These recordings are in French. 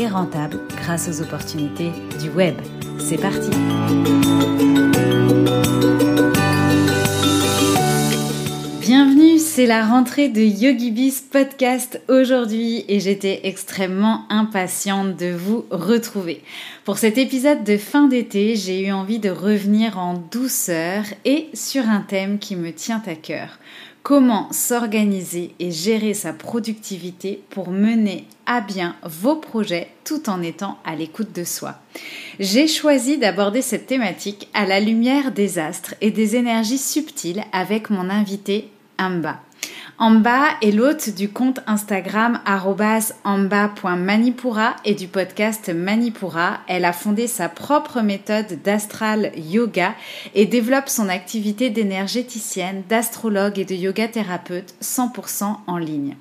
et rentable grâce aux opportunités du web. C'est parti! Bienvenue, c'est la rentrée de Yogi Biz Podcast aujourd'hui et j'étais extrêmement impatiente de vous retrouver. Pour cet épisode de fin d'été, j'ai eu envie de revenir en douceur et sur un thème qui me tient à cœur. Comment s'organiser et gérer sa productivité pour mener à bien vos projets tout en étant à l'écoute de soi. J'ai choisi d'aborder cette thématique à la lumière des astres et des énergies subtiles avec mon invité Amba. Amba est l'hôte du compte Instagram @amba.manipura et du podcast Manipura. Elle a fondé sa propre méthode d'astral yoga et développe son activité d'énergéticienne, d'astrologue et de yoga thérapeute 100% en ligne.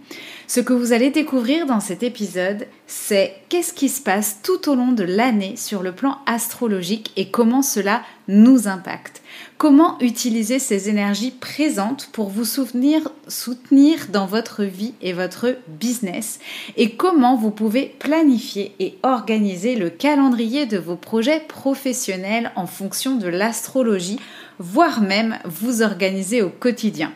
Ce que vous allez découvrir dans cet épisode, c'est qu'est-ce qui se passe tout au long de l'année sur le plan astrologique et comment cela nous impacte. Comment utiliser ces énergies présentes pour vous soutenir dans votre vie et votre business et comment vous pouvez planifier et organiser le calendrier de vos projets professionnels en fonction de l'astrologie, voire même vous organiser au quotidien.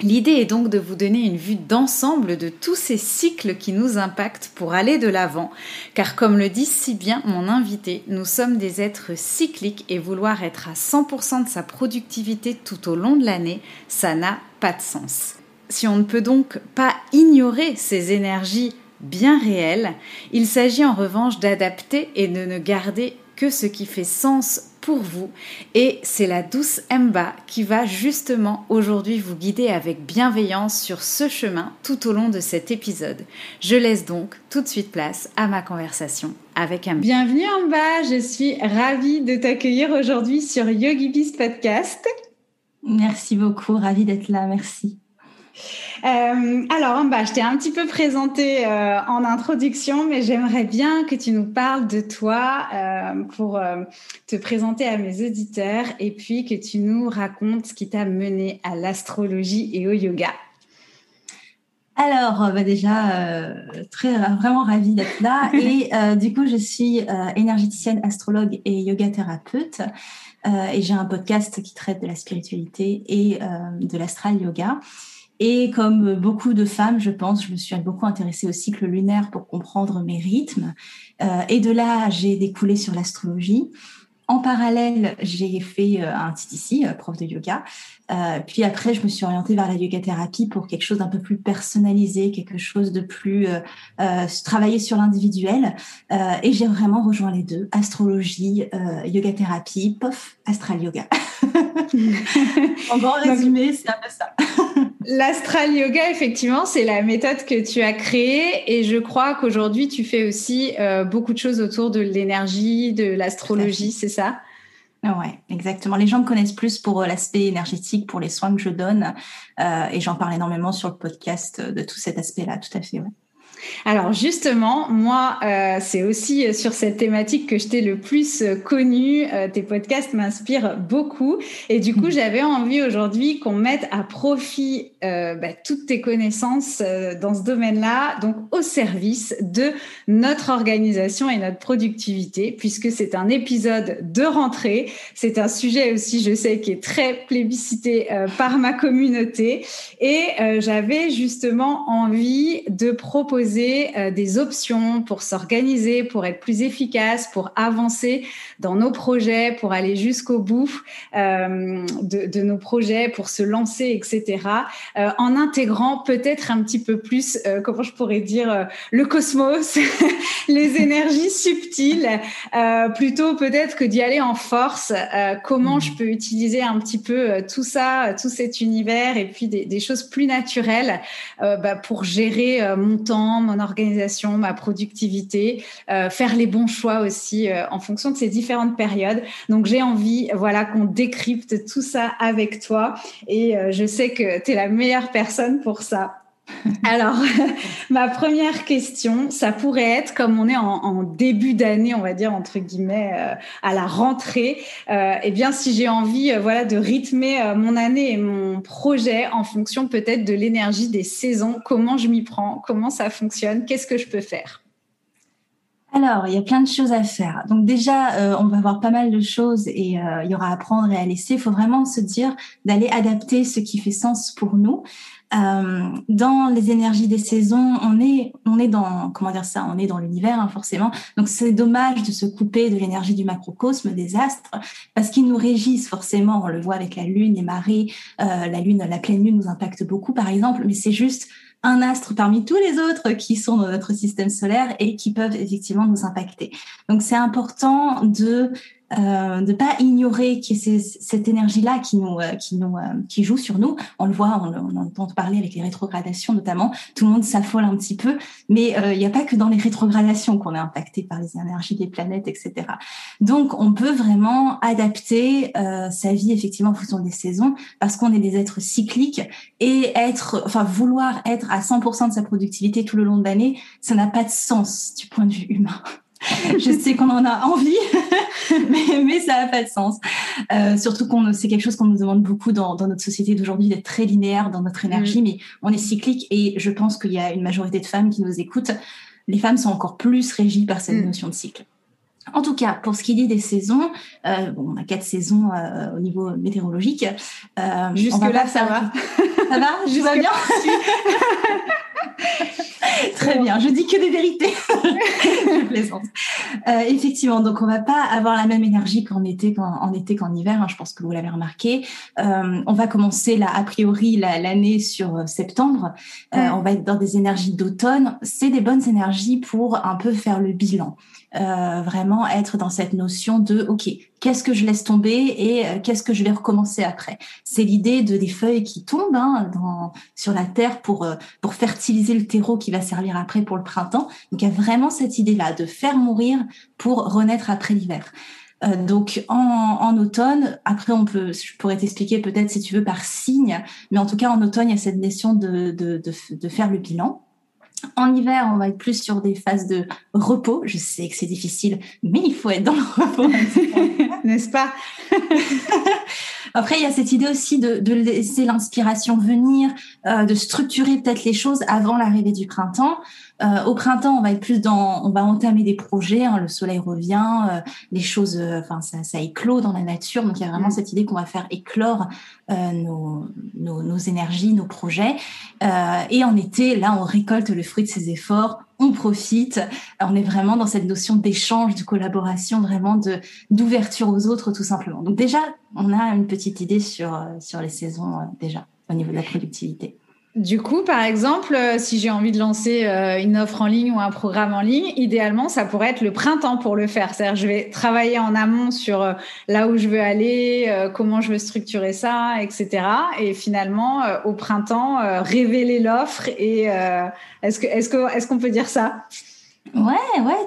L'idée est donc de vous donner une vue d'ensemble de tous ces cycles qui nous impactent pour aller de l'avant, car comme le dit si bien mon invité, nous sommes des êtres cycliques et vouloir être à 100% de sa productivité tout au long de l'année, ça n'a pas de sens. Si on ne peut donc pas ignorer ces énergies bien réelles, il s'agit en revanche d'adapter et de ne garder que ce qui fait sens pour vous et c'est la douce Amba qui va justement aujourd'hui vous guider avec bienveillance sur ce chemin tout au long de cet épisode. Je laisse donc tout de suite place à ma conversation avec Amba. Bienvenue Amba, je suis ravie de t'accueillir aujourd'hui sur Yogi Biz Podcast. Merci beaucoup, ravie d'être là, merci. Alors Amba, je t'ai un petit peu présentée en introduction, mais j'aimerais bien que tu nous parles de toi pour te présenter à mes auditeurs et puis que tu nous racontes ce qui t'a menée à l'astrologie et au yoga. Alors vraiment ravie d'être là et du coup je suis énergéticienne, astrologue et yoga thérapeute et j'ai un podcast qui traite de la spiritualité et de l'astral yoga. Et comme beaucoup de femmes, je pense, je me suis beaucoup intéressée au cycle lunaire pour comprendre mes rythmes. Et de là, j'ai découlé sur l'astrologie. En parallèle, j'ai fait un TTC, prof de yoga. Puis après, je me suis orientée vers la yoga-thérapie pour quelque chose d'un peu plus personnalisé, quelque chose de plus travailler sur l'individuel. Et j'ai vraiment rejoint les deux, astrologie, yoga-thérapie, pof, astral yoga. En grand résumé, c'est un peu ça. L'astral yoga, effectivement, c'est la méthode que tu as créée et je crois qu'aujourd'hui, tu fais aussi beaucoup de choses autour de l'énergie, de l'astrologie, c'est ça ? Oui, exactement. Les gens me connaissent plus pour l'aspect énergétique, pour les soins que je donne et j'en parle énormément sur le podcast de tout cet aspect-là, tout à fait, oui. Alors justement, moi, c'est aussi sur cette thématique que je t'ai le plus connue. Tes podcasts m'inspirent beaucoup. Et du coup, j'avais envie aujourd'hui qu'on mette à profit toutes tes connaissances dans ce domaine-là, donc au service de notre organisation et notre productivité, puisque c'est un épisode de rentrée. C'est un sujet aussi, je sais, qui est très plébiscité par ma communauté. Et j'avais justement envie de proposer des options pour s'organiser, pour être plus efficace, pour avancer dans nos projets, pour aller jusqu'au bout de nos projets, pour se lancer, etc. En intégrant peut-être un petit peu plus, le cosmos, les énergies subtiles, plutôt peut-être que d'y aller en force. Comment je peux utiliser un petit peu tout ça, tout cet univers et puis des choses plus naturelles pour gérer mon temps, développement, mon organisation, ma productivité, faire les bons choix aussi en fonction de ces différentes périodes. Donc, j'ai envie qu'on décrypte tout ça avec toi et je sais que tu es la meilleure personne pour ça. Alors, ma première question, ça pourrait être, comme on est en début d'année, on va dire, entre guillemets, à la rentrée, eh bien, si j'ai envie de rythmer mon année et mon projet en fonction peut-être de l'énergie des saisons, comment je m'y prends, comment ça fonctionne, qu'est-ce que je peux faire ? Alors, il y a plein de choses à faire. Donc déjà, on va avoir pas mal de choses et il y aura à prendre et à laisser. Il faut vraiment se dire d'aller adapter ce qui fait sens pour nous. Dans les énergies des saisons, on est dans, on est dans l'univers, hein, forcément. Donc, c'est dommage de se couper de l'énergie du macrocosme, des astres, parce qu'ils nous régissent forcément. On le voit avec la lune, les marées, la pleine lune nous impacte beaucoup, par exemple, mais c'est juste un astre parmi tous les autres qui sont dans notre système solaire et qui peuvent effectivement nous impacter. Donc, c'est important de pas ignorer que c'est cette énergie-là qui joue sur nous. On le voit, on entend parler avec les rétrogradations notamment. Tout le monde s'affole un petit peu, mais il n'y a pas que dans les rétrogradations qu'on est impacté par les énergies des planètes, etc. Donc, on peut vraiment adapter sa vie effectivement en fonction des saisons, parce qu'on est des êtres cycliques et vouloir être à 100% de sa productivité tout le long de l'année, ça n'a pas de sens du point de vue humain. Je sais qu'on en a envie, mais ça n'a pas de sens. Surtout que c'est quelque chose qu'on nous demande beaucoup dans notre société d'aujourd'hui, d'être très linéaire dans notre énergie, mais on est cyclique et je pense qu'il y a une majorité de femmes qui nous écoutent. Les femmes sont encore plus régies par cette notion de cycle. En tout cas, pour ce qui est des saisons, on a 4 saisons au niveau météorologique. Jusque-là, ça va. Ça va ? Je vais bien ? Très bien, je dis que des vérités. Je plaisante. Effectivement, donc on va pas avoir la même énergie qu'en été qu'en hiver. Hein, je pense que vous l'avez remarqué. On va commencer là a priori l'année sur septembre. On va être dans des énergies d'automne. C'est des bonnes énergies pour un peu faire le bilan. Vraiment être dans cette notion de ok, qu'est-ce que je laisse tomber et qu'est-ce que je vais recommencer après. C'est l'idée des feuilles qui tombent sur la terre pour fertiliser le terreau qui va servir après pour le printemps. Donc il y a vraiment cette idée-là de faire mourir pour renaître après l'hiver. Donc en automne, après je pourrais t'expliquer peut-être si tu veux par signe, mais en tout cas en automne il y a cette notion de faire le bilan. En hiver, on va être plus sur des phases de repos. Je sais que c'est difficile, mais il faut être dans le repos. N'est-ce pas ? Après, il y a cette idée aussi de laisser l'inspiration venir, de structurer peut-être les choses avant l'arrivée du printemps. Au printemps, on va être plus on va entamer des projets, hein, le soleil revient, les choses, ça éclot dans la nature. Donc, il y a vraiment cette idée qu'on va faire éclore nos énergies, nos projets. Et en été, là, on récolte le fruit de ses efforts. On profite, on est vraiment dans cette notion d'échange, de collaboration, vraiment d'ouverture aux autres tout simplement. Donc déjà, on a une petite idée sur les saisons déjà au niveau de la productivité. Du coup, par exemple, si j'ai envie de lancer une offre en ligne ou un programme en ligne, idéalement, ça pourrait être le printemps pour le faire. C'est-à-dire, je vais travailler en amont sur là où je veux aller, comment je veux structurer ça, etc. Et finalement, au printemps, révéler l'offre. Et est-ce qu'on peut dire ça ? Ouais,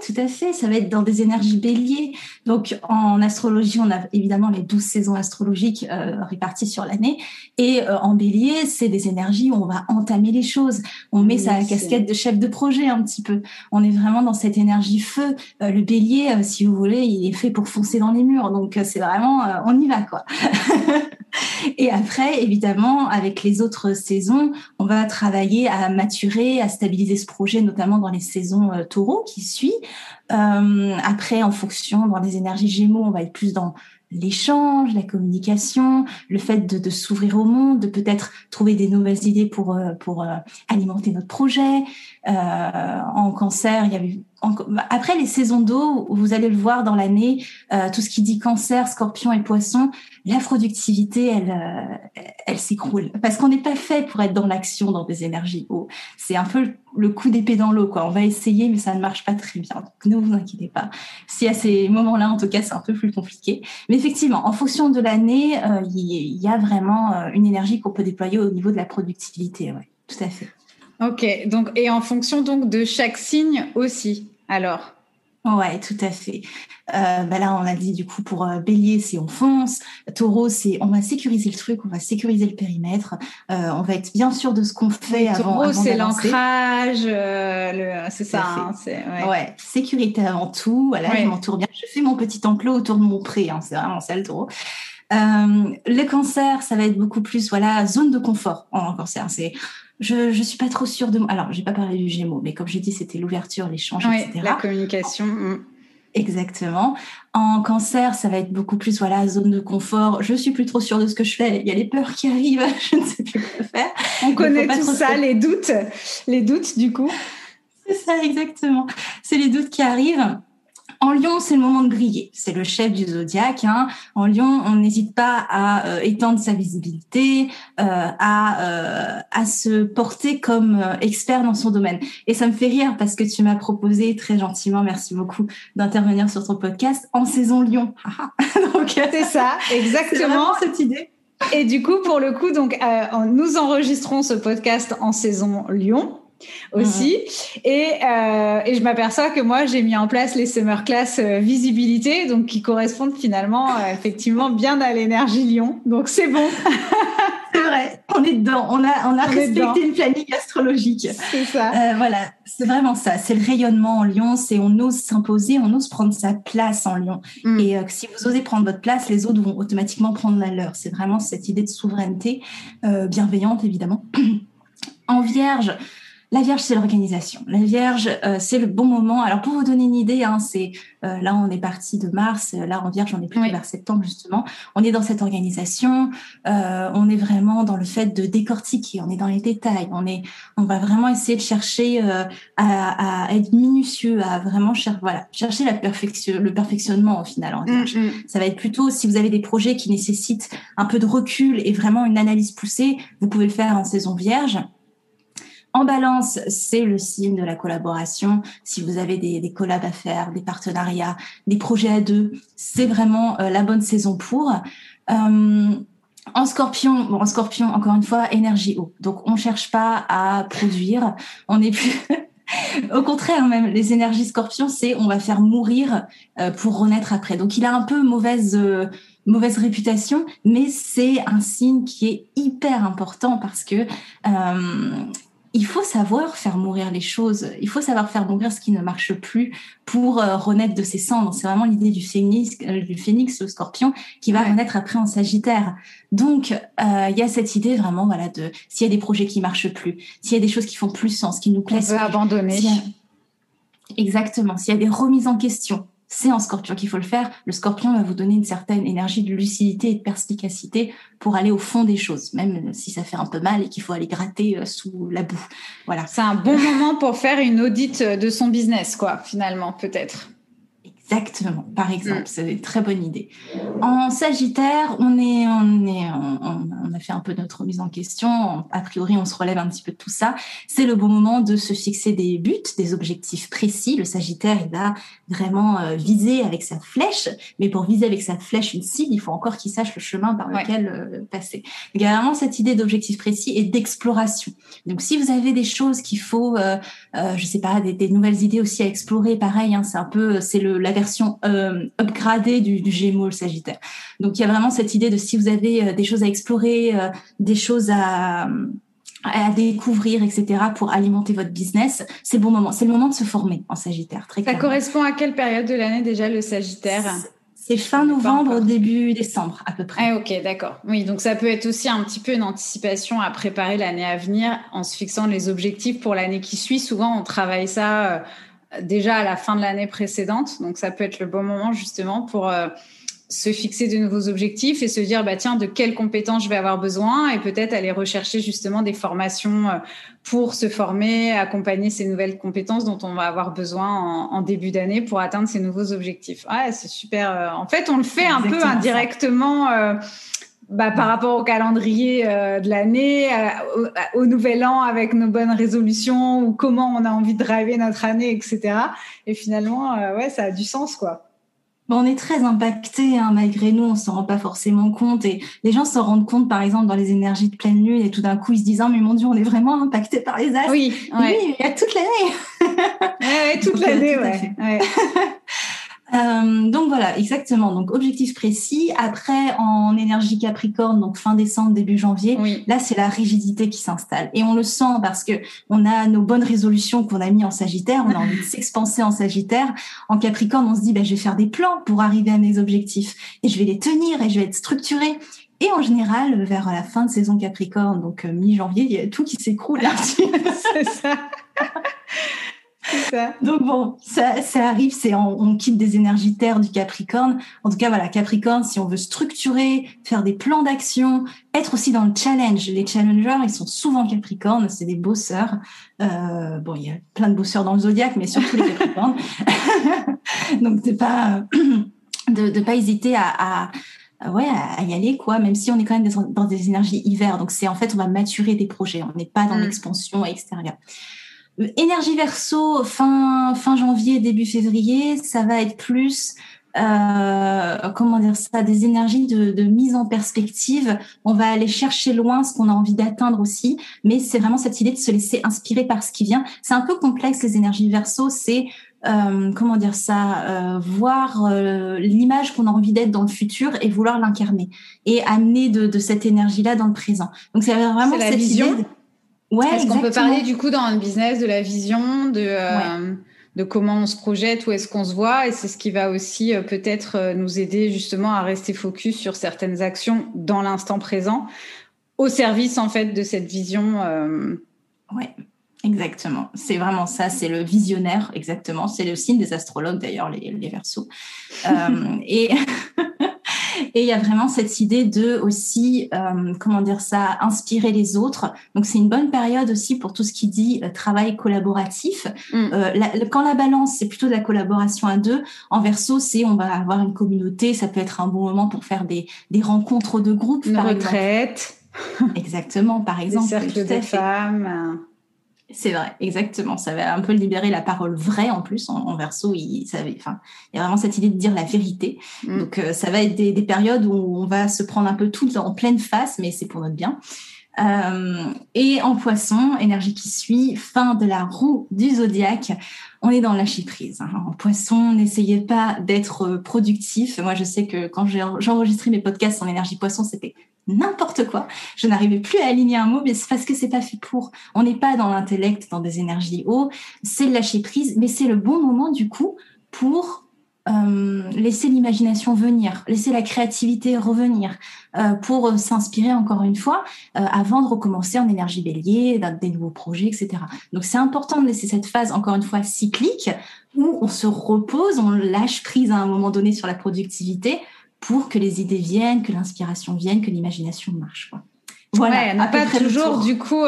tout à fait. Ça va être dans des énergies béliers. Donc, en astrologie, on a évidemment les 12 saisons astrologiques réparties sur l'année. Et en bélier, c'est des énergies où on va entamer les choses. On met sa casquette de chef de projet un petit peu. On est vraiment dans cette énergie feu. Le bélier, si vous voulez, il est fait pour foncer dans les murs. Donc, c'est vraiment... on y va, quoi. Et après, évidemment, avec les autres saisons, on va travailler à maturer, à stabiliser ce projet, notamment dans les saisons taureau qui suit. Après, en fonction, dans les énergies gémeaux, on va être plus dans l'échange, la communication, le fait de s'ouvrir au monde, de peut-être trouver des nouvelles idées pour alimenter notre projet. En cancer, il y avait... Après les saisons d'eau, vous allez le voir dans l'année, tout ce qui dit cancer, scorpion et poisson, la productivité, elle s'écroule. Parce qu'on n'est pas fait pour être dans l'action, dans des énergies eau. C'est un peu le coup d'épée dans l'eau, quoi. On va essayer, mais ça ne marche pas très bien. Donc, ne vous inquiétez pas. Si à ces moments-là, en tout cas, c'est un peu plus compliqué. Mais effectivement, en fonction de l'année, il y a vraiment une énergie qu'on peut déployer au niveau de la productivité. Ouais, tout à fait. Ok, donc, et en fonction donc de chaque signe aussi, alors. Ouais, tout à fait. Là, on a dit du coup pour Bélier, c'est on fonce. Taureau, c'est on va sécuriser le truc, on va sécuriser le périmètre. On va être bien sûr de ce qu'on fait oui, avant. Taureau, c'est l'ancrage, c'est ça. Hein, ouais, sécurité avant tout. Voilà, ouais. Je m'entoure bien. Je fais mon petit enclos autour de mon pré. Hein, c'est vraiment ça le Taureau. Le Cancer, ça va être beaucoup plus zone de confort en Cancer. C'est je suis pas trop sûre de moi. Alors, j'ai pas parlé du Gémeaux, mais comme j'ai dit, c'était l'ouverture, l'échange, etc. La communication. Exactement. En Cancer, ça va être beaucoup plus zone de confort. Je suis plus trop sûre de ce que je fais. Il y a les peurs qui arrivent. Je ne sais plus quoi faire. On connaît tout ça, les doutes du coup. C'est ça, exactement. C'est les doutes qui arrivent. En Lion, c'est le moment de briller. C'est le chef du zodiaque. Hein. En Lion, on n'hésite pas à étendre sa visibilité, à se porter comme expert dans son domaine. Et ça me fait rire parce que tu m'as proposé très gentiment, merci beaucoup, d'intervenir sur ton podcast en saison Lion. Donc, c'est ça, exactement c'est cette idée. Et du coup, pour le coup, donc, nous enregistrons ce podcast en saison Lion. Aussi et je m'aperçois que moi j'ai mis en place les summer class visibilité donc qui correspondent finalement effectivement bien à l'énergie Lion donc c'est bon. C'est vrai, on est dedans, on a respecté le planning astrologique. C'est ça. C'est vraiment ça, c'est le rayonnement en Lion, c'est on ose s'imposer, on ose prendre sa place en Lion. Et si vous osez prendre votre place, les autres vont automatiquement prendre la leur. C'est vraiment cette idée de souveraineté bienveillante évidemment. En Vierge, la Vierge, c'est l'organisation. La Vierge, c'est le bon moment. Alors, pour vous donner une idée, c'est là, on est parti de mars. Là, en Vierge, on est plutôt vers septembre, justement. On est dans cette organisation. On est vraiment dans le fait de décortiquer. On est dans les détails. On va vraiment essayer de chercher à être minutieux, à vraiment chercher le perfectionnement, au final, en Vierge. Ça va être plutôt, si vous avez des projets qui nécessitent un peu de recul et vraiment une analyse poussée, vous pouvez le faire en saison Vierge. En Balance, c'est le signe de la collaboration. Si vous avez des collabs à faire, des partenariats, des projets à deux, c'est vraiment la bonne saison pour. En Scorpion, encore une fois, énergie haut. Donc, on ne cherche pas à produire. On est plus... Au contraire, même, les énergies Scorpion, c'est on va faire mourir pour renaître après. Donc, il a un peu mauvaise réputation, mais c'est un signe qui est hyper important parce que... il faut savoir faire mourir les choses, il faut savoir faire mourir ce qui ne marche plus pour renaître de ses cendres. C'est vraiment l'idée du phénix, le Scorpion, qui va renaître après en Sagittaire. Donc, il y a cette idée vraiment de s'il y a des projets qui ne marchent plus, s'il y a des choses qui font plus sens, qui nous plaisent. On peut abandonner. Exactement, s'il y a des remises en question. C'est en Scorpion qu'il faut le faire. Le Scorpion va vous donner une certaine énergie de lucidité et de perspicacité pour aller au fond des choses, même si ça fait un peu mal et qu'il faut aller gratter sous la boue. Voilà. C'est un bon moment pour faire une audite de son business, quoi, finalement, peut-être. Exactement, par exemple, c'est une très bonne idée. En Sagittaire, on a fait un peu notre remise en question. A priori, on se relève un petit peu de tout ça. C'est le bon moment de se fixer des buts, des objectifs précis. Le Sagittaire, il va vraiment viser avec sa flèche. Mais pour viser avec sa flèche une cible, il faut encore qu'il sache le chemin par lequel passer. Donc, il y a vraiment cette idée d'objectifs précis et d'exploration. Donc, si vous avez des choses qu'il faut, je sais pas, des nouvelles idées aussi à explorer, pareil, c'est un peu, la version upgradée du Gémeaux, le Sagittaire. Donc, il y a vraiment cette idée de si vous avez des choses à explorer, des choses à découvrir, etc., pour alimenter votre business, c'est le bon moment. C'est le moment de se former en Sagittaire, très clairement. Ça correspond à quelle période de l'année déjà, le Sagittaire ? C'est fin novembre, début décembre, à peu près. Ah, ok, d'accord. Oui, donc ça peut être aussi un petit peu une anticipation à préparer l'année à venir en se fixant les objectifs pour l'année qui suit. Souvent, on travaille ça... déjà à la fin de l'année précédente, donc ça peut être le bon moment justement pour se fixer de nouveaux objectifs et se dire tiens, de quelles compétences je vais avoir besoin et peut-être aller rechercher justement des formations pour se former, accompagner ces nouvelles compétences dont on va avoir besoin en début d'année pour atteindre ces nouveaux objectifs. Ouais, c'est super. En fait, on le fait un peu indirectement par rapport au calendrier de l'année, au nouvel an avec nos bonnes résolutions ou comment on a envie de driver notre année, etc. Et finalement, ça a du sens, quoi. On est très impacté, malgré nous, on s'en rend pas forcément compte. Et les gens s'en rendent compte, par exemple, dans les énergies de pleine lune, et tout d'un coup, ils se disent « Ah, mais mon Dieu, on est vraiment impacté par les astres. » Oui, ouais. Oui, il y a toute l'année. Ouais, toute l'année, ouais. Ouais. Donc voilà, exactement. Donc objectif précis. Après, en énergie Capricorne, donc fin décembre, début janvier, oui. Là c'est la rigidité qui s'installe et on le sent parce que on a nos bonnes résolutions qu'on a mis en Sagittaire, on a envie de s'expanser en Sagittaire. En Capricorne, on se dit je vais faire des plans pour arriver à mes objectifs et je vais les tenir et je vais être structurée. Et en général, vers la fin de saison Capricorne, donc mi-janvier, il y a tout qui s'écroule. C'est ça. Donc bon, ça arrive, on quitte des énergies terre du Capricorne. En tout cas, voilà, Capricorne, si on veut structurer, faire des plans d'action, être aussi dans le challenge. Les challengers, ils sont souvent Capricorne, c'est des bosseurs. Bon, il y a plein de bosseurs dans le zodiaque, mais surtout les Capricornes. Donc, c'est pas de pas hésiter à y aller, quoi, même si on est quand même dans des énergies hiver. Donc, c'est en fait, on va maturer des projets, on n'est pas dans l'expansion extérieure. Énergie Verseau, fin janvier, début février, ça va être plus, des énergies de mise en perspective. On va aller chercher loin ce qu'on a envie d'atteindre aussi, mais c'est vraiment cette idée de se laisser inspirer par ce qui vient. C'est un peu complexe, les énergies Verseau, c'est... voir l'image qu'on a envie d'être dans le futur et vouloir l'incarner et amener de cette énergie-là dans le présent. Donc c'est vraiment cette vision. Idée de... Ouais, est-ce exactement. Qu'on peut parler du coup dans le business de la vision, de comment on se projette, où est-ce qu'on se voit, et c'est ce qui va aussi peut-être nous aider justement à rester focus sur certaines actions dans l'instant présent, au service en fait de cette vision. Ouais. Exactement, c'est vraiment ça, c'est le visionnaire, exactement, c'est le signe des astrologues d'ailleurs, les Verseaux. Et il y a vraiment cette idée de aussi, inspirer les autres. Donc, c'est une bonne période aussi pour tout ce qui dit travail collaboratif. Quand la balance, c'est plutôt de la collaboration à deux. En Verseau, c'est on va avoir une communauté, ça peut être un bon moment pour faire des rencontres de groupe. Une retraite. Exactement, par exemple. Le cercle des femmes. C'est vrai, exactement. Ça va un peu libérer la parole vraie en plus. En Verseau, il y a vraiment cette idée de dire la vérité. Donc, ça va être des périodes où on va se prendre un peu tout en pleine face, mais c'est pour notre bien. Et en Poisson, énergie qui suit, fin de la roue du zodiaque. On est dans le lâcher-prise. En Poisson, n'essayez pas d'être productif. Moi, je sais que quand j'ai enregistré mes podcasts en énergie Poisson, c'était n'importe quoi. Je n'arrivais plus à aligner un mot, mais c'est parce que c'est pas fait pour. On n'est pas dans l'intellect, dans des énergies hautes. C'est le lâcher-prise, mais c'est le bon moment, du coup, pour laisser l'imagination venir, laisser la créativité revenir, pour s'inspirer encore une fois, avant de recommencer en énergie bélier, des nouveaux projets, etc. Donc, c'est important de laisser cette phase, encore une fois, cyclique, où on se repose, on lâche prise à un moment donné sur la productivité, pour que les idées viennent, que l'inspiration vienne, que l'imagination marche, quoi. Voilà, ouais, pas toujours du coup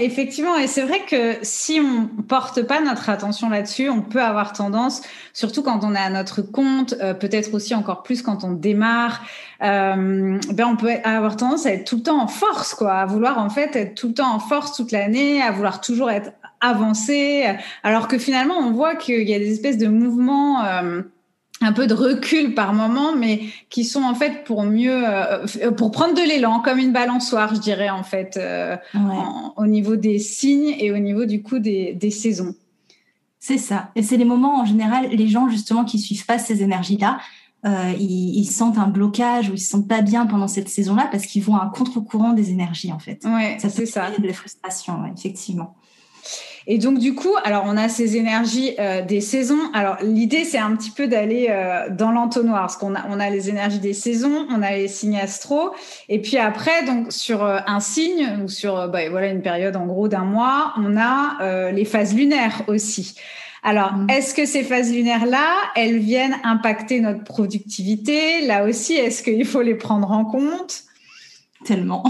effectivement, et c'est vrai que si on porte pas notre attention là-dessus, on peut avoir tendance, surtout quand on est à notre compte, peut-être aussi encore plus quand on démarre, on peut avoir tendance à être tout le temps en force, quoi, à vouloir en fait être tout le temps en force toute l'année, à vouloir toujours être avancé, alors que finalement on voit qu'il y a des espèces de mouvements un peu de recul par moment, mais qui sont en fait pour prendre de l'élan, comme une balançoire, je dirais en fait, au niveau des signes et au niveau du coup des saisons. C'est ça. Et c'est les moments en général, les gens justement qui suivent pas ces énergies-là, ils sentent un blocage ou ils se sentent pas bien pendant cette saison-là parce qu'ils vont à un contre-courant des énergies en fait. Ouais, ça peut créer de la frustration, effectivement. Et donc du coup, alors on a ces énergies des saisons. Alors l'idée c'est un petit peu d'aller dans l'entonnoir, parce qu'on a les énergies des saisons, on a les signes astro, et puis après donc sur un signe ou sur une période en gros d'un mois, on a les phases lunaires aussi. Alors, est-ce que ces phases lunaires-là, elles viennent impacter notre productivité? Là aussi, est-ce qu'il faut les prendre en compte? Tellement.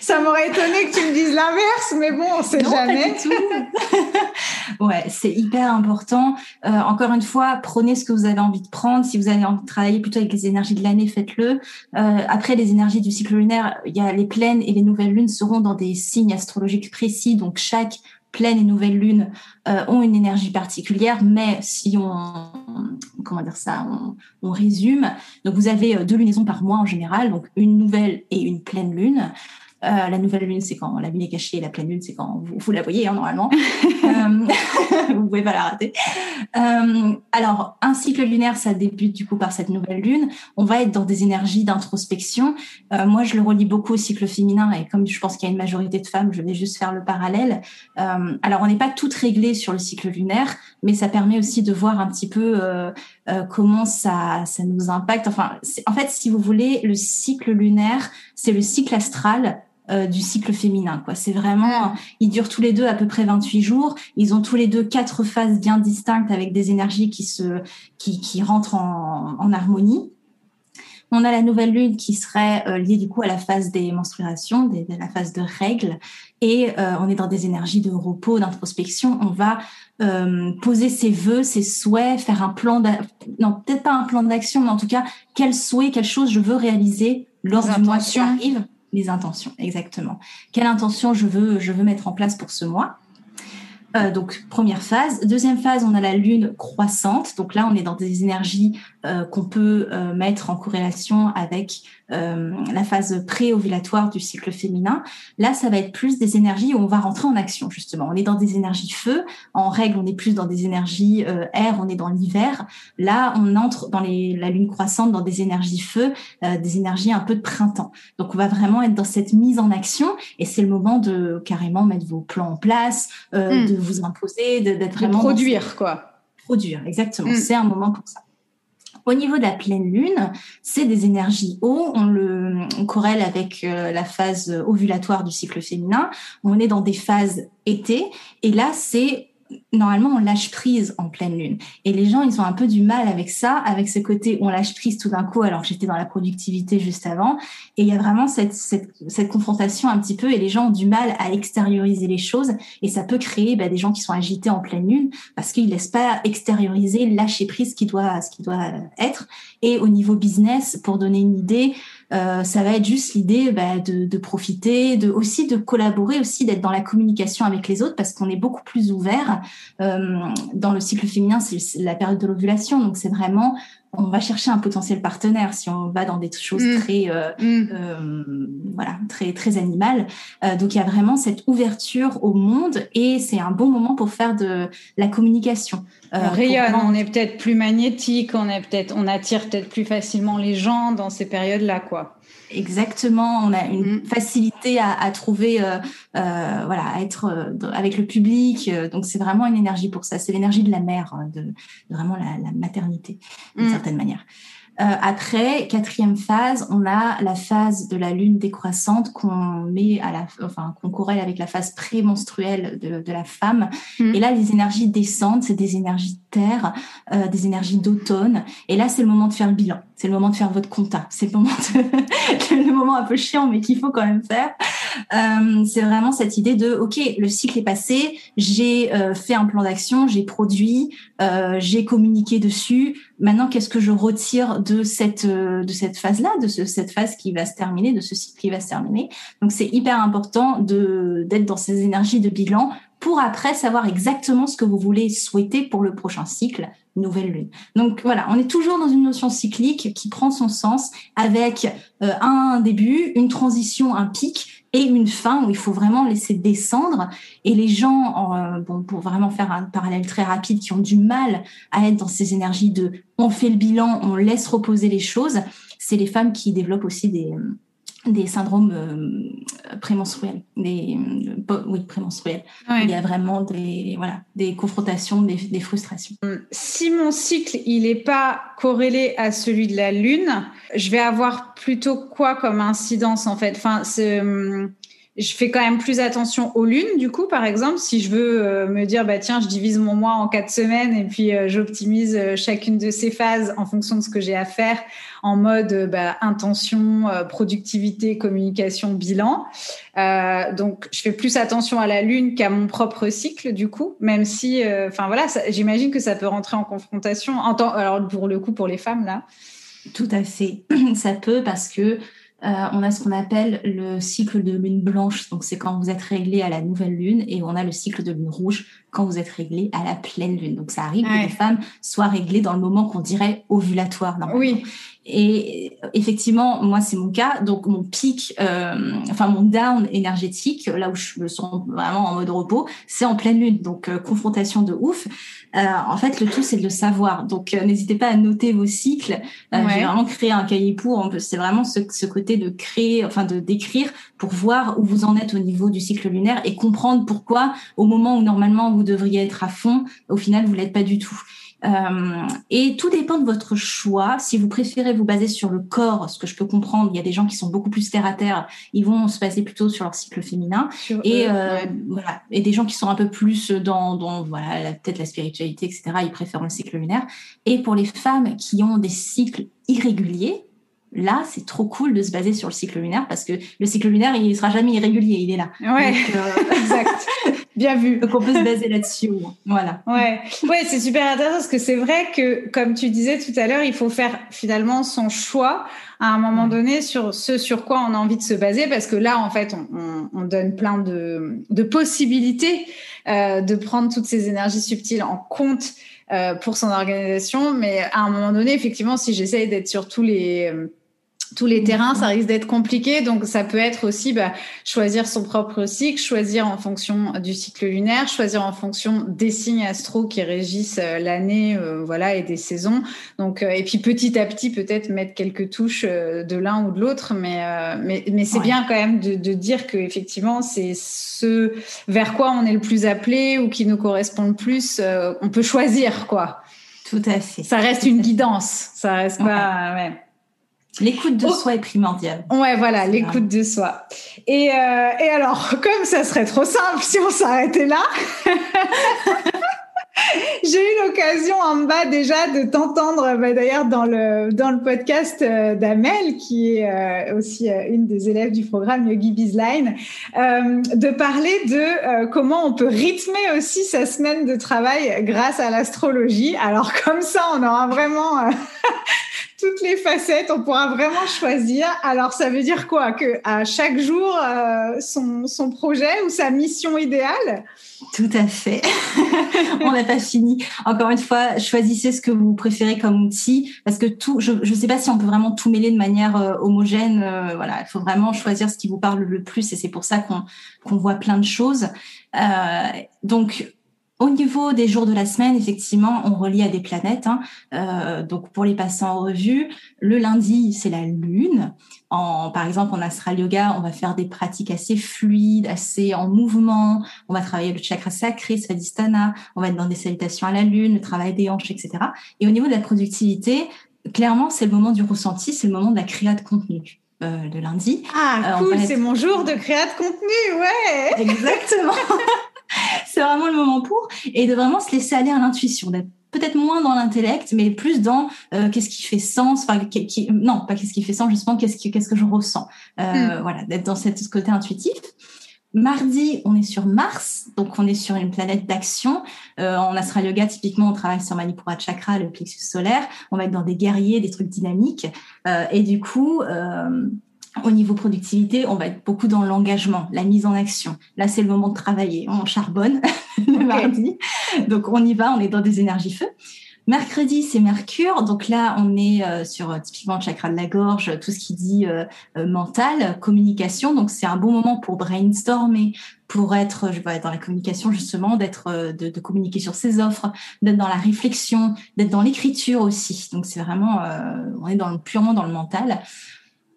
Ça m'aurait étonné que tu me dises l'inverse, mais bon, on sait jamais. Pas du tout. Ouais, c'est hyper important. Encore une fois, prenez ce que vous avez envie de prendre. Si vous avez envie de travailler plutôt avec les énergies de l'année, faites-le. Après, les énergies du cycle lunaire, il y a les pleines et les nouvelles lunes seront dans des signes astrologiques précis. Donc, chaque pleine et nouvelle lune ont une énergie particulière, mais si on comment dire ça, on résume. Donc, vous avez 2 lunaisons par mois en général, donc une nouvelle et une pleine lune. La nouvelle lune, c'est quand la lune est cachée, et la pleine lune, c'est quand vous la voyez, hein, normalement. Vous ne pouvez pas la rater. Alors, un cycle lunaire, ça débute du coup par cette nouvelle lune. On va être dans des énergies d'introspection. Moi, je le relie beaucoup au cycle féminin, et comme je pense qu'il y a une majorité de femmes, je vais juste faire le parallèle. Alors, on n'est pas toutes réglées sur le cycle lunaire, mais ça permet aussi de voir un petit peu comment ça nous impacte. Enfin, en fait, si vous voulez, le cycle lunaire, c'est le cycle astral du cycle féminin, quoi. C'est vraiment, ils durent tous les deux à peu près 28 jours. Ils ont tous les deux 4 phases bien distinctes avec des énergies qui rentrent en harmonie. On a la nouvelle lune qui serait liée du coup à la phase des menstruations, de la phase de règles, et on est dans des énergies de repos, d'introspection. On va poser ses vœux, ses souhaits, faire un plan non, peut-être pas un plan d'action, mais en tout cas, quel souhait, quelle chose je veux réaliser lors du mois qui arrive. Les intentions, exactement. Quelle intention je veux mettre en place pour ce mois? Donc, première phase. Deuxième phase, on a la lune croissante. Donc là, on est dans des énergies qu'on peut mettre en corrélation avec la phase pré-ovulatoire du cycle féminin. Là, ça va être plus des énergies où on va rentrer en action, justement. On est dans des énergies feu. En règle, on est plus dans des énergies air, on est dans l'hiver. Là, on entre dans la lune croissante, dans des énergies feu, des énergies un peu de printemps. Donc, on va vraiment être dans cette mise en action, et c'est le moment de carrément mettre vos plans en place, de vous imposer, d'être vraiment... De produire, quoi. Produire, exactement. C'est un moment pour ça. Au niveau de la pleine lune, c'est des énergies eau. On corrèle avec la phase ovulatoire du cycle féminin. On est dans des phases été. Et là, c'est... Normalement, on lâche prise en pleine lune. Et les gens, ils ont un peu du mal avec ça, avec ce côté on lâche prise tout d'un coup, alors que j'étais dans la productivité juste avant. Et il y a vraiment cette confrontation un petit peu, et les gens ont du mal à extérioriser les choses. Et ça peut créer des gens qui sont agités en pleine lune, parce qu'ils ne laissent pas extérioriser, lâcher prise ce qui doit être. Et au niveau business, pour donner une idée, ça va être juste l'idée de profiter, aussi de collaborer, aussi d'être dans la communication avec les autres, parce qu'on est beaucoup plus ouvert. Dans le cycle féminin, c'est la période de l'ovulation, donc c'est vraiment, on va chercher un potentiel partenaire si on va dans des choses très très animales. Donc il y a vraiment cette ouverture au monde, et c'est un bon moment pour faire de la communication. On rayonne, on est peut-être plus magnétique, on attire peut-être plus facilement les gens dans ces périodes-là, quoi. Exactement, on a une facilité à trouver, à être avec le public. Donc c'est vraiment une énergie pour ça. C'est l'énergie de la mère, de vraiment la maternité, d'une certaine manière. Après, 4e phase, on a la phase de la lune décroissante qu'on corrèle avec la phase prémenstruelle de la femme. Et là, les énergies descendent, c'est des énergies terre, des énergies d'automne. Et là, c'est le moment de faire le bilan. C'est le moment de faire votre compta. C'est le moment, le moment un peu chiant, mais qu'il faut quand même faire. C'est vraiment cette idée de, OK, le cycle est passé, j'ai fait un plan d'action, j'ai produit, j'ai communiqué dessus. Maintenant, qu'est-ce que je retire de cette phase-là, cette phase qui va se terminer, de ce cycle qui va se terminer? Donc, c'est hyper important d'être dans ces énergies de bilan, pour après savoir exactement ce que vous voulez souhaiter pour le prochain cycle, nouvelle lune. Donc voilà, on est toujours dans une notion cyclique qui prend son sens, avec un début, une transition, un pic et une fin où il faut vraiment laisser descendre. Et les gens, pour vraiment faire un parallèle très rapide, qui ont du mal à être dans ces énergies de « on fait le bilan, on laisse reposer les choses », c'est les femmes qui développent aussi des syndromes prémenstruels, prémenstruels. Ouais. Il y a vraiment des confrontations, des frustrations. Si mon cycle, il n'est pas corrélé à celui de la lune, je vais avoir plutôt quoi comme incidence, en fait? Enfin, je fais quand même plus attention aux lunes, du coup, par exemple, si je veux me dire, tiens, je divise mon mois en 4 semaines et puis j'optimise chacune de ces phases en fonction de ce que j'ai à faire, en mode intention, productivité, communication, bilan. Donc, je fais plus attention à la lune qu'à mon propre cycle, du coup, même si, j'imagine que ça peut rentrer en confrontation. Alors, pour le coup, pour les femmes, là. Tout à fait. Ça peut, parce que On a ce qu'on appelle le cycle de lune blanche, donc c'est quand vous êtes réglé à la nouvelle lune, et on a le cycle de lune rouge quand vous êtes réglé à la pleine lune. Donc ça arrive que les femmes soient réglées dans le moment qu'on dirait ovulatoire. Oui. Et effectivement, moi c'est mon cas, donc mon pic, mon down énergétique, là où je me sens vraiment en mode repos, c'est en pleine lune, donc confrontation de ouf. En fait, le tout c'est de le savoir, donc n'hésitez pas à noter vos cycles. J'ai vraiment créé un cahier pour, c'est vraiment ce côté de créer, de décrire pour voir où vous en êtes au niveau du cycle lunaire et comprendre pourquoi au moment où normalement vous devriez être à fond, au final vous l'êtes pas du tout. Et tout dépend de votre choix. Si vous préférez vous baser sur le corps, ce que je peux comprendre, il y a des gens qui sont beaucoup plus terre à terre, ils vont se baser plutôt sur leur cycle féminin, voilà. Et des gens qui sont un peu plus dans voilà, peut-être la spiritualité, etc. Ils préfèrent le cycle lunaire. Et pour les femmes qui ont des cycles irréguliers, là, c'est trop cool de se baser sur le cycle lunaire parce que le cycle lunaire, il ne sera jamais irrégulier, il est là. Ouais, donc, exact. Bien vu. Donc, on peut se baser là-dessus. Voilà. Ouais, c'est super intéressant parce que c'est vrai que, comme tu disais tout à l'heure, il faut faire finalement son choix à un moment donné sur ce sur quoi on a envie de se baser parce que là, en fait, on donne plein de possibilités de prendre toutes ces énergies subtiles en compte pour son organisation. Mais à un moment donné, effectivement, si j'essaye d'être sur tous les terrains, ça risque d'être compliqué. Donc, ça peut être aussi choisir son propre cycle, choisir en fonction du cycle lunaire, choisir en fonction des signes astro qui régissent l'année et des saisons. Donc, et puis, petit à petit, peut-être mettre quelques touches de l'un ou de l'autre. Mais c'est bien quand même de dire qu'effectivement, c'est ce vers quoi on est le plus appelé ou qui nous correspond le plus. On peut choisir, quoi. Tout à fait. Ça reste une guidance. Ça reste pas... Ouais. L'écoute de soi est primordiale. Ouais, voilà, l'écoute de soi. Et alors, comme ça serait trop simple si on s'arrêtait là, j'ai eu l'occasion, Amba, déjà de t'entendre, d'ailleurs, dans le podcast d'Amel, qui est aussi une des élèves du programme Yogi Biz Line, de parler de comment on peut rythmer aussi sa semaine de travail grâce à l'astrologie. Alors, comme ça, on aura vraiment... toutes les facettes, on pourra vraiment choisir. Alors, ça veut dire quoi? Qu'à chaque jour, son projet ou sa mission idéale? Tout à fait. On n'a pas fini. Encore une fois, choisissez ce que vous préférez comme outil parce que tout, je ne sais pas si on peut vraiment tout mêler de manière homogène. Il faut vraiment choisir ce qui vous parle le plus et c'est pour ça qu'on voit plein de choses. Donc, au niveau des jours de la semaine, effectivement, on relie à des planètes. Donc, pour les passants en revue, le lundi, c'est la lune. Par exemple, en astral yoga, on va faire des pratiques assez fluides, assez en mouvement. On va travailler le chakra sacré, Svadhisthana. On va être dans des salutations à la lune, le travail des hanches, etc. Et au niveau de la productivité, clairement, c'est le moment du ressenti, c'est le moment de la créa de contenu. Le lundi. Ah, cool, c'est mon jour de créa de contenu, ouais. Exactement. C'est vraiment le moment pour, et de vraiment se laisser aller à l'intuition, d'être peut-être moins dans l'intellect, mais plus dans qu'est-ce qui fait sens, justement, qu'est-ce que je ressens. Voilà, d'être dans ce côté intuitif. Mardi, on est sur Mars, donc on est sur une planète d'action. En astral yoga, typiquement, on travaille sur Manipura Chakra, le plexus solaire. On va être dans des guerriers, des trucs dynamiques. Et du coup... au niveau productivité, on va être beaucoup dans l'engagement, la mise en action. Là, c'est le moment de travailler. On charbonne le mardi. Donc, on y va, on est dans des énergies feu. Mercredi, c'est Mercure. Donc là, on est sur typiquement le chakra de la gorge, tout ce qui dit mental, communication. Donc, c'est un bon moment pour brainstormer, pour être dans la communication, justement, de communiquer sur ses offres, d'être dans la réflexion, d'être dans l'écriture aussi. Donc, c'est vraiment... on est purement dans le mental.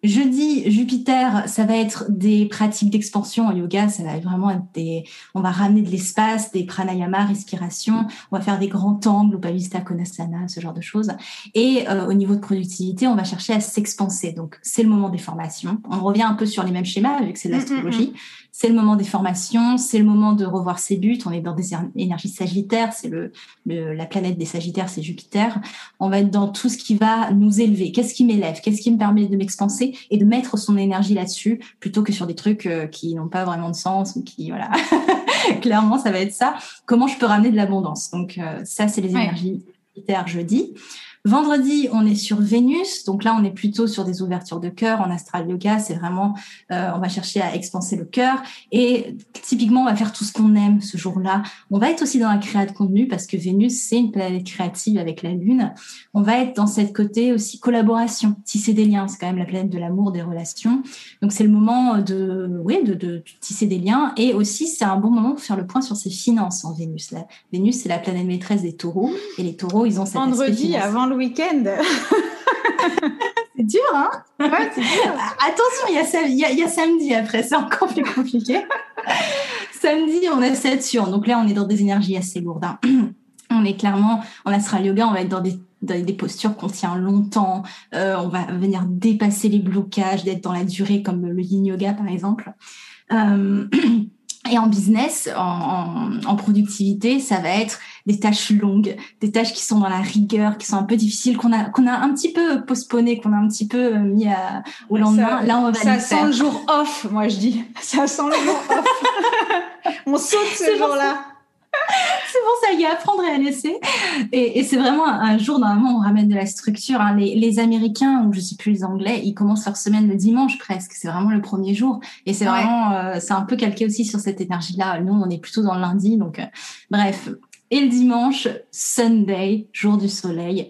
Jeudi, Jupiter, ça va être des pratiques d'expansion en yoga, ça va vraiment être on va ramener de l'espace, des pranayama, respiration, on va faire des grands angles, Upavistha Konasana, ce genre de choses. Et au niveau de productivité, on va chercher à s'expanser. Donc, c'est le moment des formations. On revient un peu sur les mêmes schémas, vu que c'est de l'astrologie. C'est le moment des formations, c'est le moment de revoir ses buts. On est dans des énergies sagittaires, c'est la planète des sagittaires, c'est Jupiter. On va être dans tout ce qui va nous élever. Qu'est-ce qui m'élève? Qu'est-ce qui me permet de m'expanser? Et de mettre son énergie là-dessus plutôt que sur des trucs qui n'ont pas vraiment de sens ou qui, voilà. Clairement, ça va être ça. Comment je peux ramener de l'abondance? Donc, ça, c'est les énergies jeudi. Vendredi, on est sur Vénus, donc là, on est plutôt sur des ouvertures de cœur. En astral yoga, c'est vraiment, on va chercher à expanser le cœur. Et typiquement, on va faire tout ce qu'on aime ce jour-là. On va être aussi dans la créa de contenu parce que Vénus, c'est une planète créative avec la Lune. On va être dans cette côté aussi collaboration, tisser des liens. C'est quand même la planète de l'amour, des relations. Donc, c'est le moment de tisser des liens. Et aussi, c'est un bon moment pour faire le point sur ses finances en Vénus. La Vénus, c'est la planète maîtresse des taureaux. Et les taureaux, ils ont cet aspect financier. Avant le week-end. C'est dur, hein? Ouais, c'est dur. Attention, il y a samedi après, c'est encore plus compliqué. Samedi, on a Saturne. Donc là, on est dans des énergies assez lourdes. Hein. On est clairement, en astral yoga, on va être dans des postures qu'on tient longtemps. On va venir dépasser les blocages, d'être dans la durée, comme le yin yoga, par exemple. Et en business, en productivité, ça va être des tâches longues, des tâches qui sont dans la rigueur, qui sont un peu difficiles, qu'on a un petit peu postponé, qu'on a un petit peu mis au lendemain. Là, on va ça sent faire. Le jour off, moi je dis. Ça sent le jour off. On saute ce jour-là. C'est bon, ça y est, apprendre et à laisser. Et c'est vraiment un jour, normalement, on ramène de la structure. Hein. Les Américains, ou je ne sais plus, les Anglais, ils commencent leur semaine le dimanche presque. C'est vraiment le premier jour. Et c'est vraiment, c'est un peu calqué aussi sur cette énergie-là. Nous, on est plutôt dans le lundi. Donc, bref. Et le dimanche, Sunday, jour du soleil.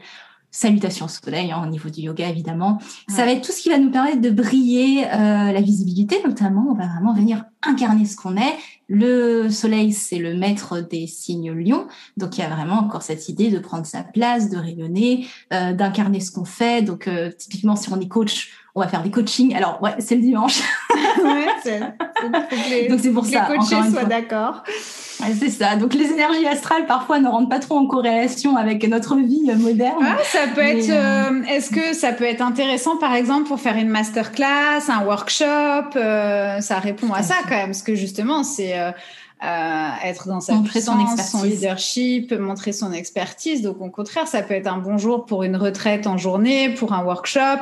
Salutations au soleil, hein, au niveau du yoga, évidemment. Ouais. Ça va être tout ce qui va nous permettre de briller, la visibilité, notamment. On va vraiment venir incarner ce qu'on est. Le soleil, c'est le maître des signes lion. Donc, il y a vraiment encore cette idée de prendre sa place, de rayonner, d'incarner ce qu'on fait. Donc, typiquement, si on est coach, on va faire des coachings. Alors, ouais, c'est le dimanche. Ouais, donc, c'est pour ça. Les coachés soient d'accord. C'est ça. Donc, les énergies astrales, parfois, ne rentrent pas trop en corrélation avec notre vie moderne. Ah, ça peut être... est-ce que ça peut être intéressant, par exemple, pour faire une masterclass, un workshop ça répond à ça, quand même. Parce que, justement, c'est être dans sa puissance, son leadership, montrer son expertise. Donc, au contraire, ça peut être un bon jour pour une retraite en journée, pour un workshop,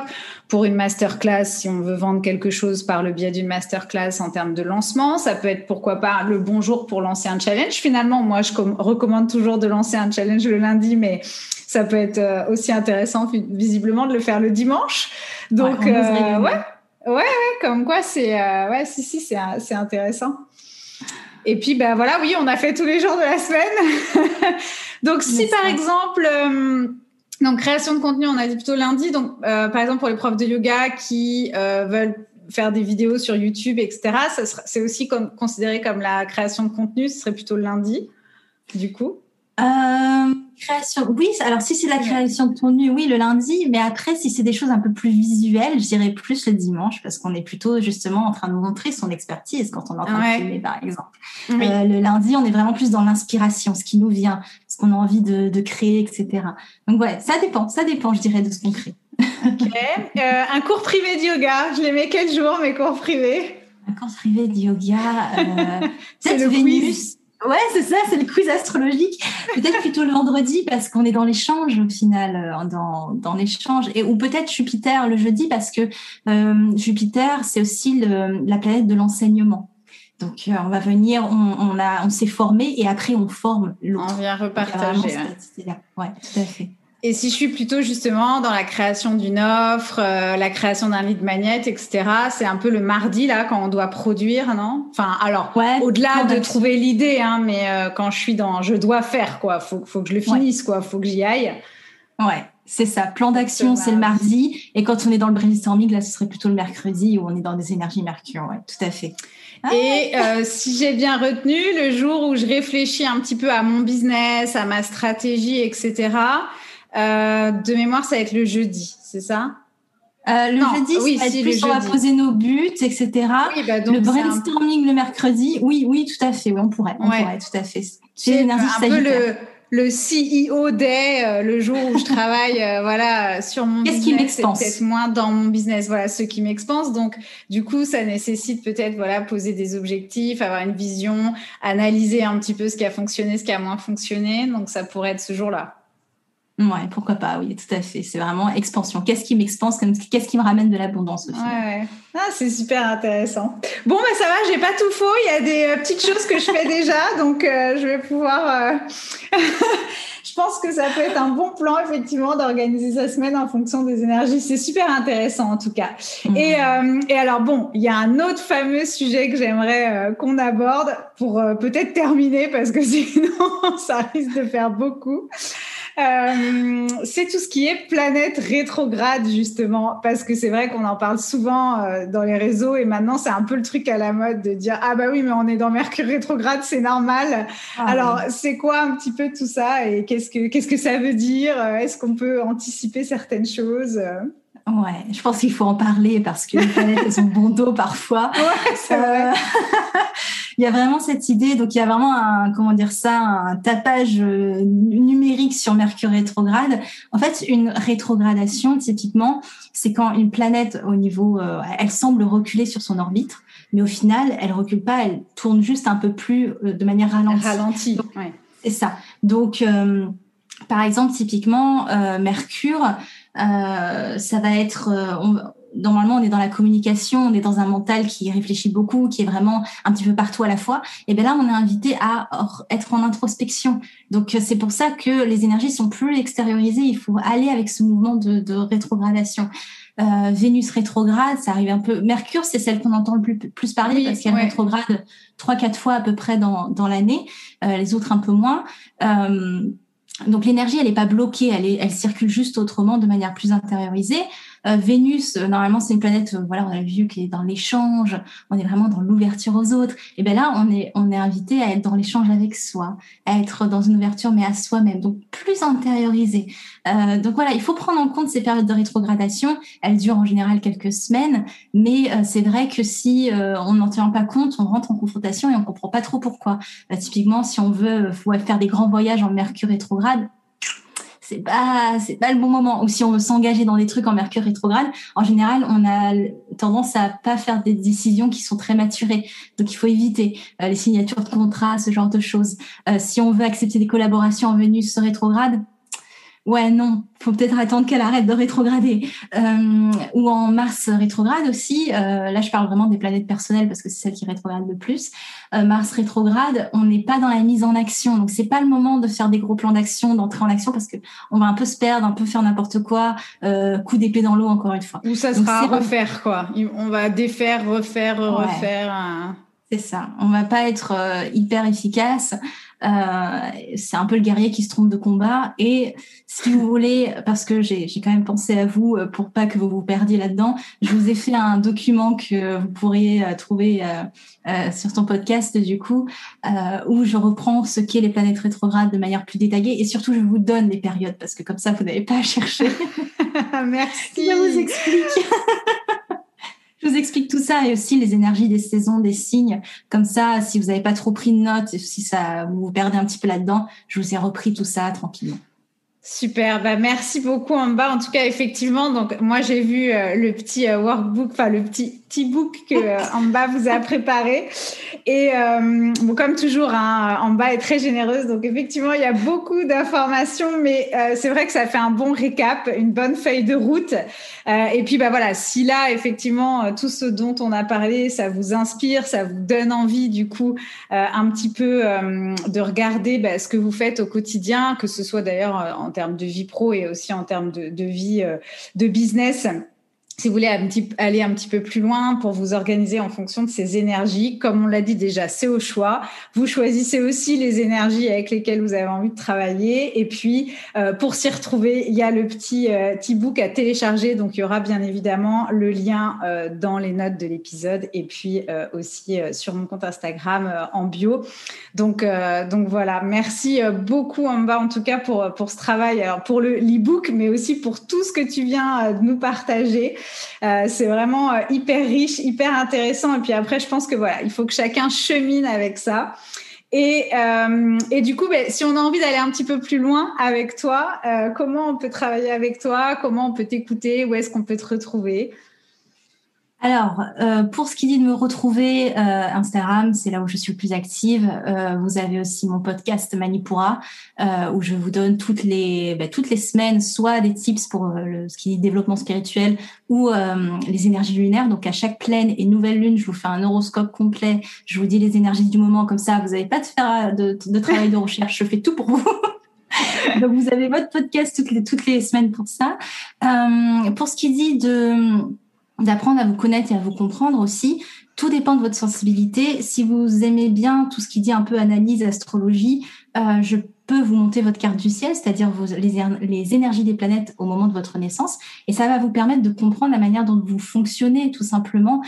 pour une masterclass, si on veut vendre quelque chose par le biais d'une masterclass en termes de lancement. Ça peut être, pourquoi pas, le bon jour pour lancer un challenge. Finalement, moi, je recommande toujours de lancer un challenge le lundi, mais ça peut être aussi intéressant, visiblement, de le faire le dimanche. Donc, ouais, comme quoi, c'est... c'est intéressant. Et puis, ben voilà, oui, on a fait tous les jours de la semaine. Donc, si par exemple... donc, création de contenu, on a dit plutôt lundi. Donc, par exemple, pour les profs de yoga qui veulent faire des vidéos sur YouTube, etc., c'est aussi considéré comme la création de contenu. Ce serait plutôt lundi, du coup. Création, oui. Alors, si c'est la création de contenu, oui, le lundi. Mais après, si c'est des choses un peu plus visuelles, je dirais plus le dimanche parce qu'on est plutôt justement en train de montrer son expertise quand on est en train de filmer, par exemple. Oui. Le lundi, on est vraiment plus dans l'inspiration, ce qui nous vient, ce qu'on a envie de créer, etc. Donc, ouais, ça dépend, je dirais, de ce qu'on crée. Ok. Un cours privé de yoga, je les mets quel jour, mes cours privés? Un cours privé de yoga, c'est le Vénus. Quiz. Ouais, c'est ça, c'est le quiz astrologique. Peut-être plutôt le vendredi parce qu'on est dans l'échange au final, dans l'échange. Et ou peut-être Jupiter le jeudi parce que Jupiter, c'est aussi la planète de l'enseignement. Donc on va venir, on s'est formé et après on forme l'autre. On vient repartager. Ouais, tout à fait. Et si je suis plutôt justement dans la création d'une offre, la création d'un lead magnet, etc., c'est un peu le mardi là quand on doit produire, non? Enfin, alors au-delà de trouver l'idée, hein, mais quand je suis dans, je dois faire quoi, faut que je le finisse quoi, faut que j'y aille. Ouais, c'est ça. Plan d'action, c'est le mardi, et quand on est dans le brainstorming, là, ce serait plutôt le mercredi où on est dans des énergies Mercure. Ouais, tout à fait. Et si j'ai bien retenu, le jour où je réfléchis un petit peu à mon business, à ma stratégie, etc. De mémoire, ça va être le jeudi, c'est ça? Jeudi, oui, ça va être plus on va poser nos buts, etc. Oui, bah donc, le brainstorming le mercredi, oui, tout à fait, oui, on pourrait, tout à fait. C'est l'énergie sagittaire. Le CEO day, le jour où je travaille sur mon business, c'est peut-être moins dans mon business, voilà, ce qui m'expense. Donc, du coup, ça nécessite peut-être poser des objectifs, avoir une vision, analyser un petit peu ce qui a fonctionné, ce qui a moins fonctionné. Donc, ça pourrait être ce jour-là. Ouais, pourquoi pas, oui, tout à fait. C'est vraiment expansion. Qu'est-ce qui m'expanse? Qu'est-ce qui me ramène de l'abondance au final? Ouais. Ah, c'est super intéressant. Bon, ben ça va, j'ai pas tout faux. Il y a des petites choses que je fais déjà, donc je vais pouvoir... Je pense que ça peut être un bon plan, effectivement, d'organiser sa semaine en fonction des énergies. C'est super intéressant, en tout cas. Mmh. Et alors, bon, il y a un autre fameux sujet que j'aimerais qu'on aborde pour peut-être terminer, parce que sinon, ça risque de faire beaucoup. C'est tout ce qui est planète rétrograde, justement, parce que c'est vrai qu'on en parle souvent dans les réseaux, et maintenant c'est un peu le truc à la mode de dire ah bah oui, mais on est dans Mercure rétrograde, c'est normal. Alors c'est quoi un petit peu tout ça, et qu'est-ce que ça veut dire? Est-ce qu'on peut anticiper certaines choses? Ouais, je pense qu'il faut en parler parce que les planètes, elles ont bon dos parfois. Ouais, c'est vrai. Il y a vraiment cette idée, donc il y a vraiment un tapage numérique sur Mercure rétrograde. En fait, une rétrogradation, typiquement, c'est quand une planète au niveau, elle semble reculer sur son orbite, mais au final, elle recule pas, elle tourne juste un peu plus de manière ralentie. Donc, ouais. C'est ça. Donc, par exemple, typiquement, Mercure, ça va être... Normalement, on est dans la communication, on est dans un mental qui réfléchit beaucoup, qui est vraiment un petit peu partout à la fois. Et bien là, on est invité à être en introspection. Donc, c'est pour ça que les énergies sont plus extériorisées. Il faut aller avec ce mouvement de rétrogradation. Vénus rétrograde, ça arrive un peu. Mercure, c'est celle qu'on entend le plus parler, oui, parce qu'elle rétrograde 3-4 fois à peu près dans l'année. Les autres, un peu moins. Donc, l'énergie, elle n'est pas bloquée. Elle circule juste autrement, de manière plus intériorisée. Vénus, normalement, c'est une planète, voilà, on a vu qu'elle est dans l'échange, on est vraiment dans l'ouverture aux autres. Et ben là, on est invité à être dans l'échange avec soi, à être dans une ouverture, mais à soi-même, donc plus intériorisé. Donc voilà, il faut prendre en compte ces périodes de rétrogradation. Elles durent en général quelques semaines, mais c'est vrai que si on n'en tient pas compte, on rentre en confrontation et on comprend pas trop pourquoi. Typiquement, si on veut faire des grands voyages en Mercure rétrograde, c'est pas le bon moment. Ou si on veut s'engager dans des trucs en Mercure rétrograde, en général, on a tendance à pas faire des décisions qui sont très maturées. Donc, il faut éviter les signatures de contrats, ce genre de choses. Si on veut accepter des collaborations en Vénus rétrograde, ouais, non, faut peut-être attendre qu'elle arrête de rétrograder. Ou en Mars rétrograde aussi, là je parle vraiment des planètes personnelles parce que c'est celle qui rétrograde le plus. Mars rétrograde, on n'est pas dans la mise en action, donc c'est pas le moment de faire des gros plans d'action, d'entrer en action, parce que on va un peu se perdre, un peu faire n'importe quoi, coup d'épée dans l'eau encore une fois. Ou ça sera à refaire quoi, on va défaire, refaire. Hein. C'est ça, on va pas être hyper efficace. C'est un peu le guerrier qui se trompe de combat. Et si vous voulez, parce que j'ai quand même pensé à vous pour pas que vous vous perdiez là-dedans, je vous ai fait un document que vous pourriez trouver sur ton podcast du coup, où je reprends ce qu'est les planètes rétrogrades de manière plus détaillée, et surtout je vous donne les périodes parce que comme ça vous n'avez pas à chercher. Merci. Je vous explique. Je vous explique tout ça, et aussi les énergies des saisons, des signes. Comme ça, si vous n'avez pas trop pris de notes, si ça vous perdez un petit peu là-dedans, je vous ai repris tout ça tranquillement. Super, bah merci beaucoup Amba. En tout cas, effectivement, donc moi j'ai vu le petit workbook, enfin le petit book que Amba vous a préparé. Et bon, comme toujours, hein, Amba est très généreuse, donc effectivement il y a beaucoup d'informations, mais c'est vrai que ça fait un bon récap, une bonne feuille de route. Et puis bah voilà, si là effectivement tout ce dont on a parlé, ça vous inspire, ça vous donne envie du coup un petit peu de regarder ce que vous faites au quotidien, que ce soit d'ailleurs en termes de vie pro et aussi en termes de vie de business. Si vous voulez aller un petit peu plus loin pour vous organiser en fonction de ces énergies, comme on l'a dit déjà, c'est au choix. Vous choisissez aussi les énergies avec lesquelles vous avez envie de travailler. Et puis, pour s'y retrouver, il y a le petit book à télécharger. Donc, il y aura bien évidemment le lien dans les notes de l'épisode, et puis aussi sur mon compte Instagram en bio. Donc voilà, merci beaucoup Amba en tout cas pour ce travail. Alors pour l'e-book, mais aussi pour tout ce que tu viens de nous partager. C'est vraiment hyper riche, hyper intéressant. Et puis après, je pense que voilà, il faut que chacun chemine avec ça. Et du coup, si on a envie d'aller un petit peu plus loin avec toi, comment on peut travailler avec toi? Comment on peut t'écouter? Où est-ce qu'on peut te retrouver? Alors, pour ce qui dit de me retrouver, Instagram, c'est là où je suis le plus active. Vous avez aussi mon podcast Manipura, où je vous donne toutes les semaines, soit des tips pour ce qui dit développement spirituel ou les énergies lunaires. Donc, à chaque pleine et nouvelle lune, je vous fais un horoscope complet. Je vous dis les énergies du moment, comme ça, vous n'avez pas de travail de recherche. Je fais tout pour vous. Donc, vous avez votre podcast toutes les semaines pour ça. Pour ce qui dit d'apprendre à vous connaître et à vous comprendre aussi, tout dépend de votre sensibilité. Si vous aimez bien tout ce qui dit un peu analyse, astrologie, je peut vous monter votre carte du ciel, c'est-à-dire les énergies des planètes au moment de votre naissance, et ça va vous permettre de comprendre la manière dont vous fonctionnez, tout simplement.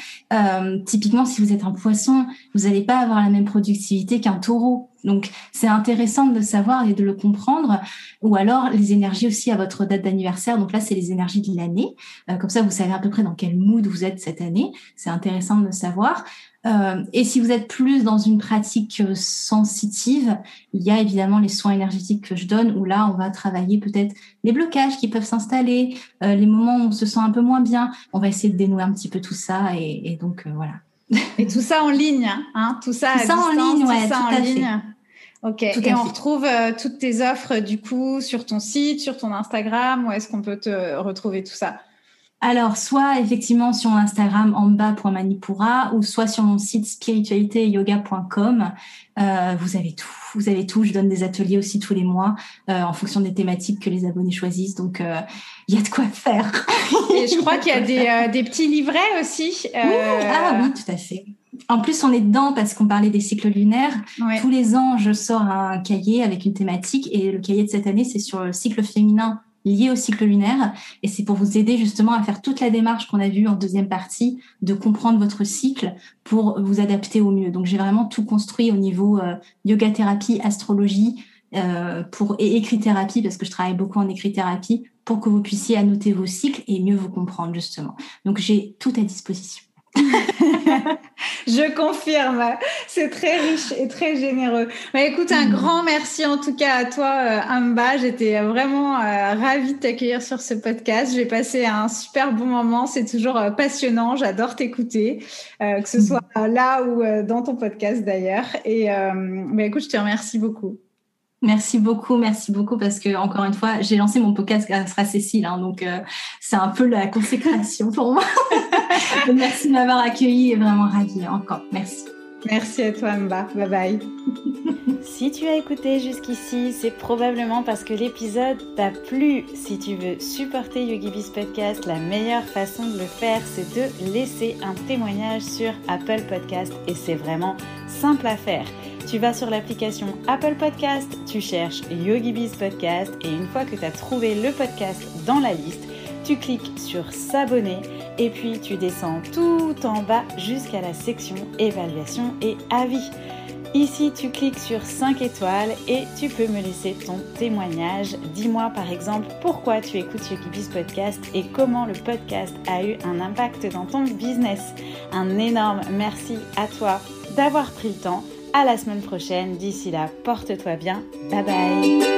Typiquement, si vous êtes un poisson, vous n'allez pas avoir la même productivité qu'un taureau. Donc, c'est intéressant de le savoir et de le comprendre. Ou alors, les énergies aussi à votre date d'anniversaire. Donc là, c'est les énergies de l'année. Comme ça, vous savez à peu près dans quel mood vous êtes cette année. C'est intéressant de le savoir. Et si vous êtes plus dans une pratique sensitive, il y a évidemment les soins énergétiques que je donne, où là, on va travailler peut-être les blocages qui peuvent s'installer, les moments où on se sent un peu moins bien. On va essayer de dénouer un petit peu tout ça. Et donc, voilà. Et tout ça en ligne, hein, tout ça en ligne. Ok, et on retrouve toutes tes offres du coup sur ton site, sur ton Instagram, où est-ce qu'on peut te retrouver tout ça? Alors, soit effectivement sur mon Instagram amba.manipura ou soit sur mon site spiritualite-yoga.com. Vous avez tout. Je donne des ateliers aussi tous les mois en fonction des thématiques que les abonnés choisissent. Donc, il y a de quoi faire. Et je crois qu'il y a des petits livrets aussi. Oui, ah oui, tout à fait. En plus, on est dedans parce qu'on parlait des cycles lunaires. Ouais. Tous les ans, je sors un cahier avec une thématique et le cahier de cette année, c'est sur le cycle féminin lié au cycle lunaire. Et c'est pour vous aider justement à faire toute la démarche qu'on a vue en deuxième partie, de comprendre votre cycle pour vous adapter au mieux. Donc, j'ai vraiment tout construit au niveau yoga-thérapie, astrologie et écrit-thérapie, parce que je travaille beaucoup en écrit-thérapie, pour que vous puissiez annoter vos cycles et mieux vous comprendre justement. Donc, j'ai tout à disposition. Je confirme, c'est très riche et très généreux. Mais écoute, un grand merci en tout cas à toi, Amba. J'étais vraiment ravie de t'accueillir sur ce podcast. J'ai passé un super bon moment. C'est toujours passionnant. J'adore t'écouter, que ce soit là ou dans ton podcast d'ailleurs. Et mais écoute, je te remercie beaucoup. Merci beaucoup, parce que, encore une fois, j'ai lancé mon podcast grâce à Cécile, donc c'est un peu la consécration pour moi. Merci de m'avoir accueillie et vraiment ravie, encore. Merci. Merci à toi, Amba. Bye bye. Si tu as écouté jusqu'ici, c'est probablement parce que l'épisode t'a plu. Si tu veux supporter Yogi Biz Podcast, la meilleure façon de le faire, c'est de laisser un témoignage sur Apple Podcast, et c'est vraiment simple à faire. Tu vas sur l'application Apple Podcast, tu cherches Yogi Biz Podcast et une fois que tu as trouvé le podcast dans la liste, tu cliques sur s'abonner et puis tu descends tout en bas jusqu'à la section évaluation et avis. Ici, tu cliques sur 5 étoiles et tu peux me laisser ton témoignage. Dis-moi par exemple pourquoi tu écoutes Yogi Biz Podcast et comment le podcast a eu un impact dans ton business. Un énorme merci à toi d'avoir pris le temps. À la semaine prochaine, d'ici là, porte-toi bien, bye bye.